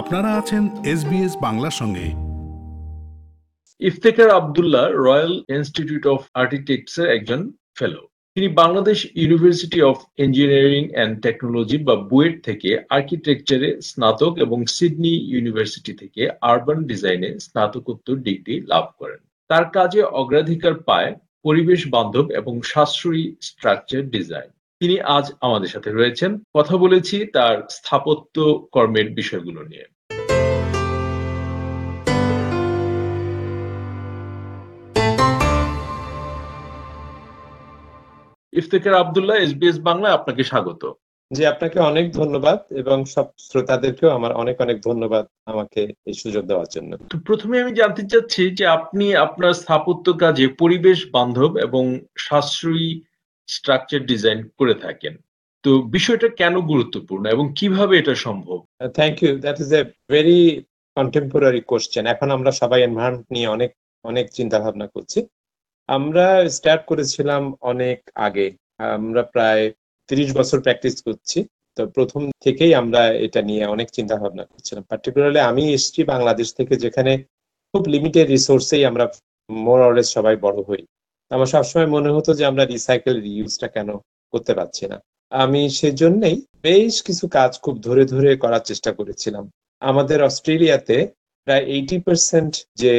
আপনারা আছেন SBS বাংলার সঙ্গে। Iftekhar Abdullah Royal institute of Architects এর একজন ফেলো। তিনি Bangladesh University of Engineering and Technology বা বুয়েট থেকে আর্কিটেকচারে স্নাতক এবং সিডনি ইউনিভার্সিটি থেকে আরবান ডিজাইনে স্নাতকোত্তর ডিগ্রি লাভ করেন। তার কাজে অগ্রাধিকার পায় পরিবেশ বান্ধব এবং সাশ্রয়ী স্ট্রাকচার ডিজাইন। তিনি আজ আমাদের সাথে রয়েছেন। কথা বলেছি তার স্থাপত্য কর্মের বিষয়গুলো নিয়ে। ইফতেখার আবদুল্লাহ, SBS বাংলা, আপনাকে স্বাগত। জি, আপনাকে অনেক ধন্যবাদ এবং সব শ্রোতাদেরকেও আমার অনেক অনেক ধন্যবাদ আমাকে এই সুযোগ দেওয়ার জন্য। তো প্রথমে আমি জানতে চাচ্ছি যে আপনি আপনার স্থাপত্য কাজে পরিবেশ বান্ধব এবং সাশ্রয়ী স্ট্রাকচার ডিজাইন করে থাকেন, তো বিষয়টা কেন গুরুত্বপূর্ণ এবং কিভাবে এটা সম্ভব? Thank you. That is a very contemporary question. এখন আমরা সবাই এনভায়রনমেন্ট নিয়ে অনেক অনেক চিন্তা ভাবনা করছি। আমরা স্টার্ট করেছিলাম অনেক আগে, আমরা প্রায় 30 বছর প্র্যাকটিস করছি। তো প্রথম থেকেই আমরা এটা নিয়ে অনেক চিন্তা ভাবনা করছিলাম। পার্টিকুলারলি আমি এসেছি বাংলাদেশ থেকে, যেখানে খুব লিমিটেড রিসোর্সেই আমরা মোর অরলেস সবাই বড় হই। আমার সবসময় মনে হতো যে আমরা রিসাইকেল রিউজটা কেন করতে পারছি না। আমি সেজন্যই বেশ কিছু কাজ খুব ধরে ধরে করার চেষ্টা করেছিলাম। আমাদের অস্ট্রেলিয়াতে প্রায় 80% যে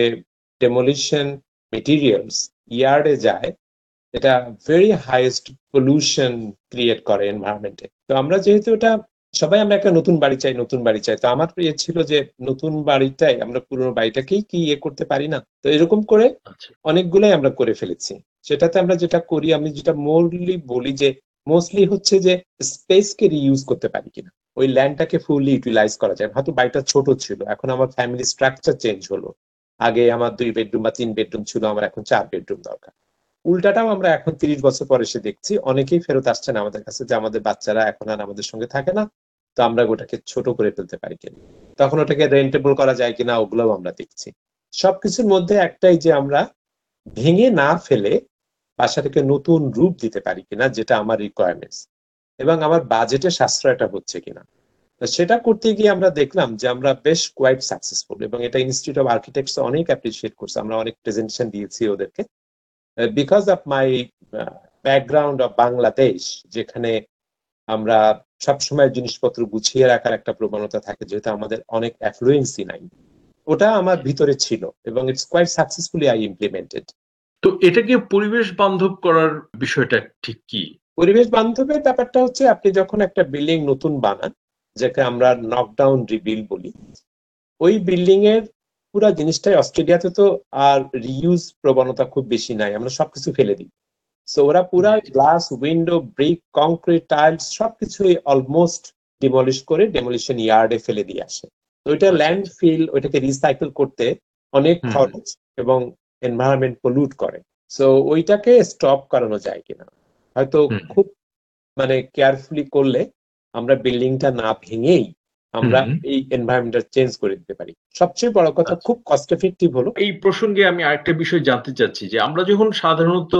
ডেমোলিশন মেটেরিয়ালস ইয়ার্ডে যায়, এটা ভেরি হাইয়েস্ট পলিউশন ক্রিয়েট করে এনভায়রনমেন্টে। তো আমরা যেহেতু এটা সবাই আমরা একটা নতুন বাড়ি চাই, তো আমার ইয়ে ছিল যে নতুন বাড়িটাই আমরা পুরোনো বাড়িটাকেই কি ইয়ে করতে পারি না। তো এরকম করে অনেকগুলাই আমরা করে ফেলেছি। সেটাতে আমরা যেটা করি, আমি যেটা মোরলি বলি যে মোস্টলি হচ্ছে যে স্পেসকে রিইউজ করতে পারি কিনা, ওই ল্যান্ডটাকে ফুললি ইউটিলাইজ করা যায়। হয়তো বাড়িটা ছোট ছিল, এখন আমার ফ্যামিলি স্ট্রাকচার চেঞ্জ হলো। আগে আমার 2 বেডরুম বা 3 বেডরুম ছিল, আমার এখন 4 বেডরুম দরকার। উল্টাটাও আমরা এখন 30 বছর পরে এসে দেখছি অনেকেই ফেরত আসছেন আমাদের কাছে যে আমাদের বাচ্চারা এখন আর আমাদের সঙ্গে থাকে না, তো আমরা ওটাকে ছোট করে ফেলতে পারি কিনা, তখন ওটাকে রেন্টেবল করা যায় কিনা, ওগুলোও আমরা দেখছি। সবকিছুর মধ্যে একটাই যে আমরা ভেঙে না ফেলে বাসাটাকে নতুন রূপ দিতে পারি কিনা, যেটা আমার রিকোয়ারমেন্টস এবং আমার বাজেটে সাশ্রয়টা হচ্ছে কিনা। সেটা করতে গিয়ে আমরা দেখলাম যে আমরা বেশ কোয়াইট সাকসেসফুল, এবং এটা ইনস্টিটিউট অফ আর্কিটেক্টস অনেক অ্যাপ্রিসিয়েট করছে। আমরা অনেক প্রেজেন্টেশন দিয়েছি ওদেরকে। Because of my background of Bangladesh, যেখানে আমরা সবসময় জিনিসপত্র গুছিয়ে রাখার একটা প্রবণতা থাকে, যেহেতু আমাদের অনেক অ্যাফ্লুয়েন্সি নাই, ওটা আমার ভিতরে ছিল এবং it's quite successfully I implemented. তো এটাকে পরিবেশ বান্ধব করার বিষয়টা ঠিক কি? পরিবেশ বান্ধবের ব্যাপারটা হচ্ছে আপনি যখন একটা বিল্ডিং নতুন বানান, যাকে আমরা নকডাউন রিবিল্ড বলি, ওই বিল্ডিং এর পুরা জিনিসটাই, অস্ট্রেলিয়াতে তো আর রিউজ প্রবণতা খুব বেশি নাই, আমরা সবকিছু ফেলে দিই। সো ওরা পুরা glass, window, brick, concrete, tiles সবকিছুই অলমোস্ট ডিমলিশ করে ডেমোলিশন ইয়ার্ডে ফেলে দিয়ে আসে। তো ওইটা ল্যান্ড ফিল, ওইটাকে রিসাইকেল করতে অনেক খরচ এবং এনভায়রনমেন্ট পলিউট করে। সো ওইটাকে স্টপ করানো যায় কিনা, হয়তো খুব কেয়ারফুলি করলে আমরা বিল্ডিংটা না ভেঙেই আমরা এই এনভায়রনমেন্টটা চেঞ্জ করে দিতে পারি। সবচেয়ে বড় কথা, খুব কস্ট এফেক্টিভ হলো। এই প্রসঙ্গে আমি আরেকটা বিষয় জানতে চাচ্ছি যে আমরা যখন সাধারণত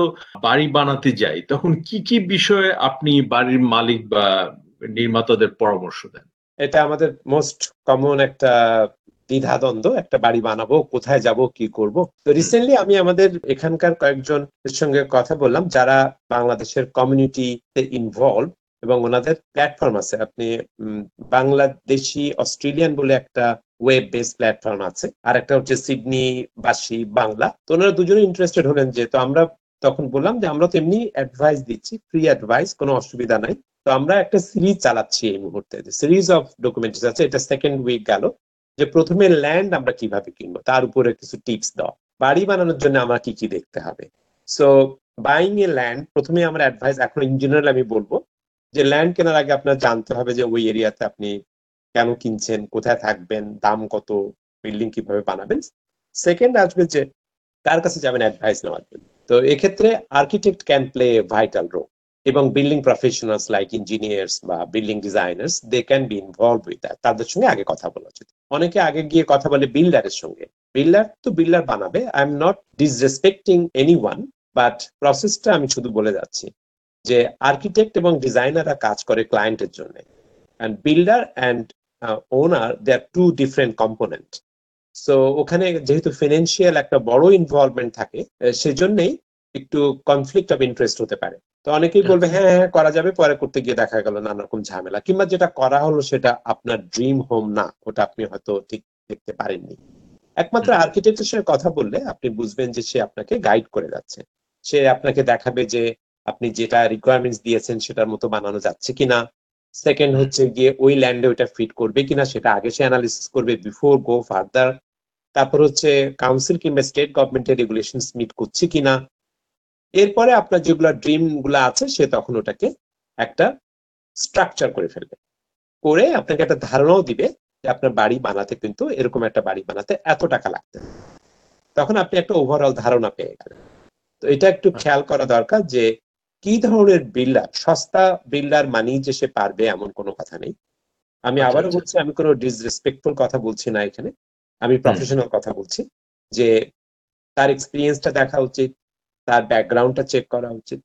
বাড়ি বানাতে যাই, তখন কি কি বিষয়ে আপনি বাড়ির মালিক বা নির্মাতাদের পরামর্শ দেন? এটা আমাদের মোস্ট কমন একটা দ্বিধাদ্বন্দ্ব, একটা বাড়ি বানাবো, কোথায় যাব, কি করব। তো রিসেন্টলি আমি আমাদের এখানকার কয়েকজনের সঙ্গে কথা বললাম যারা বাংলাদেশের কমিউনিটিতে ইনভলভ, এবং ওনাদের প্ল্যাটফর্ম আছে। আপনি বাংলাদেশি অস্ট্রেলিয়ান বলে একটা ওয়েব বেস প্ল্যাটফর্ম আছে, আর একটা হচ্ছে সিডনি বাসি বাংলা। তো ওনারা দুজনে ইন্টারেস্টেড হলেন। যে তো আমরা তখন বললাম যে আমরা তো এমনি অ্যাডভাইস দিচ্ছি, ফ্রি অ্যাডভাইস, কোনো অসুবিধা নাই। তো আমরা একটা সিরিজ চালাচ্ছি এই মুহূর্তে, সিরিজ অফ ডকুমেন্টারিজ আছে, এটা 2nd উইক গেল। যে প্রথমে ল্যান্ড আমরা কিভাবে কিনবো, তার উপরে কিছু টিপস দাও, বাড়ি বানানোর জন্য আমরা কি কি দেখতে হবে। সো বাইং এ ল্যান্ড, প্রথমে আমার অ্যাডভাইস এখন ইন জেনারেল আমি বলবো যে ল্যান্ড কেনার আগে আপনার জানতে হবে যে ওই এরিয়াতে আপনি কেন কিনছেন, কোথায় থাকবেন, দাম কত, বিল্ডিং কিভাবে বানাবেন। সেকেন্ড আসবে যে তার কাছে যাবেন অ্যাডভাইস নেওয়ার জন্য। তো এক্ষেত্রে architect can play a vital role, এবং বিল্ডিং প্রফেশনালস লাইক ইঞ্জিনিয়ার্স বা building designers, they can be involve with that. তাদের সঙ্গে আগে কথা বলা উচিত। অনেকে আগে গিয়ে কথা বলে বিল্ডারের সঙ্গে, বিল্ডার বানাবে। I am not disrespecting anyone, but প্রসেসটা আমি শুধু বলে যাচ্ছি যে আর্কিটেক্ট এবং ডিজাইনাররা কাজ করে ক্লায়েন্টের জন্য, and builder and owner, there are two different components. So ওখানে যেহেতু ফিনান্সিয়াল একটা বড় ইনভলভমেন্ট থাকে, সেজন্যই একটু কনফ্লিক্ট অফ ইন্টারেস্ট হতে পারে। তো অনেকেই বলবে হ্যাঁ হ্যাঁ করা যাবে, পরে করতে গিয়ে দেখা গেল নানা রকম ঝামেলা, কিংবা যেটা করা হলো সেটা আপনার ড্রিম হোম না, ওটা আপনি হয়তো ঠিক দেখতে পারেননি। একমাত্র আর্কিটেক্টের সঙ্গে কথা বললে আপনি বুঝবেন যে সে আপনাকে গাইড করে যাচ্ছে, সে আপনাকে দেখাবে যে আপনি যেটা রিকোয়ারমেন্টস দিয়েছেন সেটার মতো বানানো যাচ্ছে কিনা। সেকেন্ড হচ্ছে গিয়ে ওই ল্যান্ডে ওইটা ফিট করবে কিনা সেটা আগে সে অ্যানালিসিস করবে বিফোর গো ফার্দার। তারপর হচ্ছে কাউন্সিল কিংবা স্টেট গভর্নমেন্টের রেগুলেশনস মিট করছে কিনা। এরপরে আপনার যেগুলো ড্রিমগুলো আছে সে তখন ওটাকে একটা স্ট্রাকচার করে ফেলবে, করে আপনাকে একটা ধারণাও দিবে যে আপনার বাড়ি বানাতে কিন্তু এরকম একটা বাড়ি বানাতে এত টাকা লাগবে, তখন আপনি একটা ওভারঅল ধারণা পেয়ে গেলেন। তো এটা একটু খেয়াল করা দরকার যে কি ধরনের বিল্ডার, সস্তা বিল্ডার মানেই যে সে পারবে এমন কোনো কথা নেই। আমি আবারও বলছি, আমি কোনো ডিসরেসপেক্টফুল কথা বলছি না, এখানে আমি প্রফেশনাল কথা বলছি যে তার এক্সপিরিয়েন্সটা দেখা উচিত, তার ব্যাকগ্রাউন্ডটা চেক করা উচিত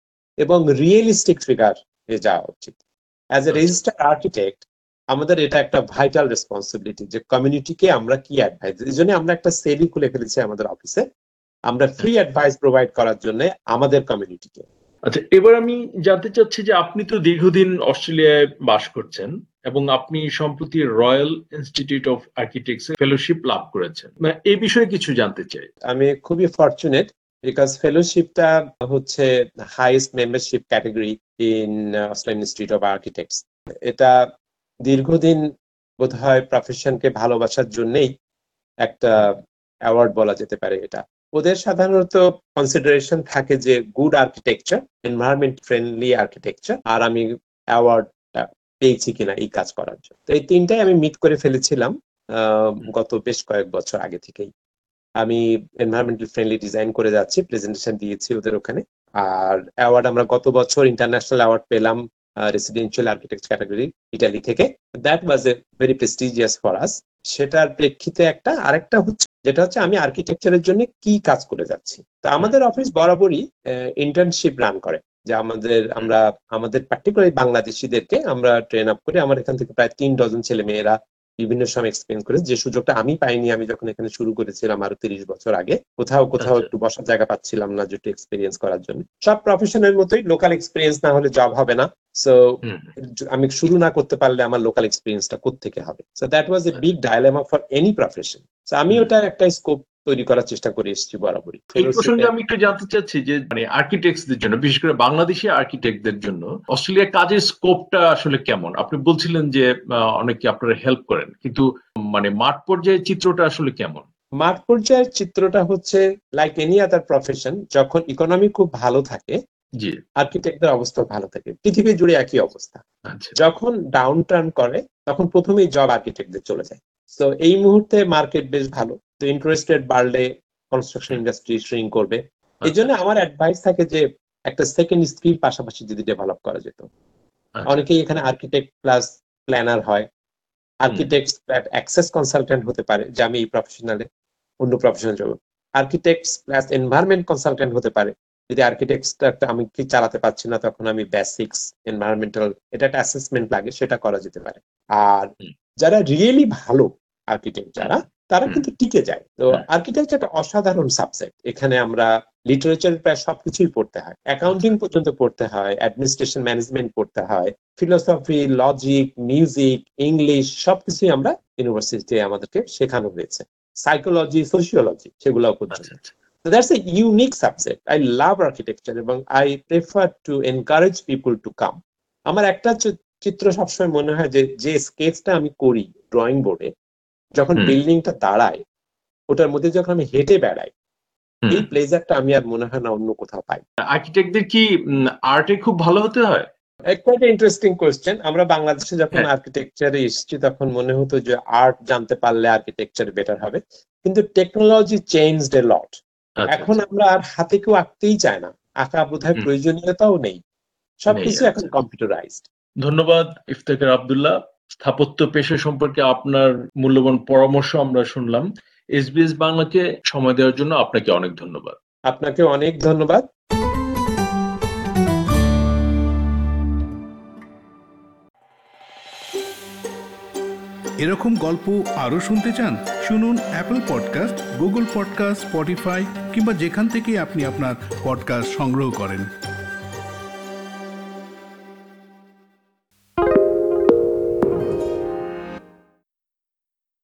এবং রিয়েলিস্টিক ফিগার এ যাওয়া উচিত। অ্যাজ এ রেজিস্টার্ড আর্কিটেক্ট আমাদের এটা একটা ভাইটাল রেসপন্সিবিলিটি যে কমিউনিটিকে আমরা কি অ্যাডভাইস, এই জন্য আমরা একটা সেলই খুলে ফেলেছি আমাদের অফিসে, আমরা ফ্রি অ্যাডভাইস প্রোভাইড করার জন্য আমাদের কমিউনিটিকে। আচ্ছা, এবার আমি জানতে চাচ্ছি যে আপনি তো দীর্ঘদিন অস্ট্রেলিয়ায় বাস করছেন এবং আপনি সম্প্রতি royal institute of architects fellowship লাভ করেছেন, এই বিষয়ে কিছু জানতে চাই। আমি খুবই ফরচুনেট বিকজ ফেলোশিপটা হচ্ছে highest membership category in Australian institute of Architects. এটা দীর্ঘদিন বোধহয় প্রফেশনকে ভালোবাসার জন্যই একটা অ্যাওয়ার্ড বলা যেতে পারে। এটা ওদের সাধারণত কনসিডারেশন থাকে যে good architecture, environment friendly architecture, আর আমি অ্যাওয়ার্ডটা পেয়েছি কিনা এই কাজ করার জন্য। তো এই তিনটাই আমি মিট করে ফেলেছিলাম গত বেশ কয়েক বছর আগে থেকেই। আমি এনভায়রনমেন্টাল ফ্রেন্ডলি ডিজাইন করে যাচ্ছি, প্রেজেন্টেশন দিয়েছি ওদের ওখানে, আর অ্যাওয়ার্ড আমরা গত বছর ইন্টারন্যাশনাল অ্যাওয়ার্ড পেলাম রেসিডেন্সিয়াল আর্কিটেক্ট ক্যাটাগরি ইটালি থেকে। That was a very prestigious for us. সেটার প্রেক্ষিতে একটা আরেকটা হচ্ছে যেটা হচ্ছে আমি আর্কিটেকচারের জন্য কি কাজ করে যাচ্ছি। তো আমাদের অফিস বরাবরই ইন্টার্নশিপ রান করে, যে আমরা আমাদের পার্টিকুলারলি বাংলাদেশিদেরকে আমরা ট্রেন আপ করে, আমার এখান থেকে প্রায় 3 ডজন ছেলে মেয়েরা বিভিন্ন সময় এক্সপেরিয়েন্স করে, যে সুযোগটা আমি পাইনি। আমি যখন এখানে শুরু করেছিলাম আরো 30 বছর আগে, কোথাও একটু বসার জায়গা পাচ্ছিলাম না যেটা এক্সপেরিয়েন্স করার জন্য। সব প্রফেশনের মতোই লোকাল এক্সপেরিয়েন্স না হলে জব হবে না। সো আমি শুরু না করতে পারলে আমার লোকাল এক্সপেরিয়েন্সটা কোত্থেকে হবে। So that was a big dilemma for any profession. So আমি ওটার একটা স্কোপ তৈরি করার চেষ্টা করে এসেছি বরাবরই। এই প্রসঙ্গে আমি একটু জানতে চাচ্ছি যে মানে আর্কিটেক্টদের জন্য, বিশেষ করে বাংলাদেশি আর্কিটেক্টদের জন্য অস্ট্রেলিয়ার কাজের স্কোপটা আসলে কেমন? আপনি বলছিলেন যে অনেকে আপনারা হেল্প করেন, কিন্তু মানে মাঠ পর্যায়ের চিত্রটা আসলে কেমন? মাঠ পর্যায়ের চিত্রটা হচ্ছে লাইক এনি আদার প্রফেশন, যখন ইকোনমি খুব ভালো থাকে জি আর্কিটেক্টদের অবস্থা ভালো থাকে। পৃথিবী জুড়ে একই অবস্থা, যখন ডাউন টার্ন করে তখন প্রথমেই জব আর্কিটেক্টদের চলে যায়। সো এই মুহূর্তে মার্কেট বেশ ভালো, তো ইন্টারেস্ট রেট বাড়লে কনস্ট্রাকশন ইন্ডাস্ট্রি শ্রিঙ্ক করবে। এই জন্য আমার অ্যাডভাইস থাকে যে একটা সেকেন্ড স্কিল পাশাপাশি যদি ডেভেলপ করা যেত। অনেকেই এখানে আর্কিটেক্ট প্লাস প্ল্যানার হয়, আর্কিটেক্ট প্লাস অ্যাক্সেস কনসালটেন্ট হতে পারে, যে আমি এই প্রফেশনালে অন্য প্রফেশনাল যাব। আর্কিটেক্ট প্লাস এনভায়রনমেন্ট কনসালটেন্ট হতে পারে, যদি আর্কিটেক্টটা আমি কি চালাতে পারছি না তখন আমি বেসিক্স এনভায়রনমেন্টাল এটা একটা অ্যাসেসমেন্ট লাগে সেটা করা যেতে পারে। আর যারা রিয়েলি ভালো আর্কিটেক্ট যারা, তারা কিন্তু টিকে যায়। তো আর্কিটেকচার একটা অসাধারণ সাবজেক্ট, এখানে আমরা লিটারেচারের প্রায় সবকিছুই পড়তে হয়, অ্যাকাউন্টিং পর্যন্ত পড়তে হয়, অ্যাডমিনিস্ট্রেশন ম্যানেজমেন্ট পড়তে হয়, ফিলোসফি, লজিক, মিউজিক, ইংলিশ সবকিছুই আমরা ইউনিভার্সিটিতে আমাদেরকে শেখানো হয়েছে, সাইকোলজি, সোশিওলজি সেগুলোও পর্যন্ত। So that's a unique subject. I love architecture এবং I prefer to encourage people to come. আমার একটা চিত্র সবসময় মনে হয় যে যে স্কেচটা আমি করি ড্রয়িং বোর্ডে, যখন বিল্ডিংটা দাঁড়ায় ওটার মধ্যে যখন আমি হেঁটে বেড়াই, এই প্লেজারটা আমি আর মনে হয় না অন্য কোথাও পাই। আর্কিটেক্টদের কি আর্টে খুব ভালো হতে হয়? একটা ইন্টারেস্টিং কোয়েশ্চেন। আমরা বাংলাদেশে যখন আর্কিটেকচারে এসেছি তখন মনে হতো যে আর্ট জানতে পারলে আর্কিটেকচার বেটার হবে, কিন্তু টেকনোলজি চেঞ্জড এ লট। এখন আমরা আর হাতে কেউ আঁকতেই চায় না, আঁকা বোধহয় প্রয়োজনীয়তাও নেই, সবকিছু এখন কম্পিউটারাইজড। ধন্যবাদ ইফতেখার আব্দুল্লাহ। স্থাপত্য পেশা সম্পর্কে আপনার মূল্যবান পরামর্শ আমরা শুনলাম। SBS বাংলাকে সময় দেওয়ার জন্য আপনাকে অনেক ধন্যবাদ। আপনাকে অনেক ধন্যবাদ। এরকম গল্প আরও শুনতে চান? শুনুন Apple podcast, Google podcast, Spotify কিংবা যেখান থেকে আপনি আপনার পডকাস্ট সংগ্রহ করেন।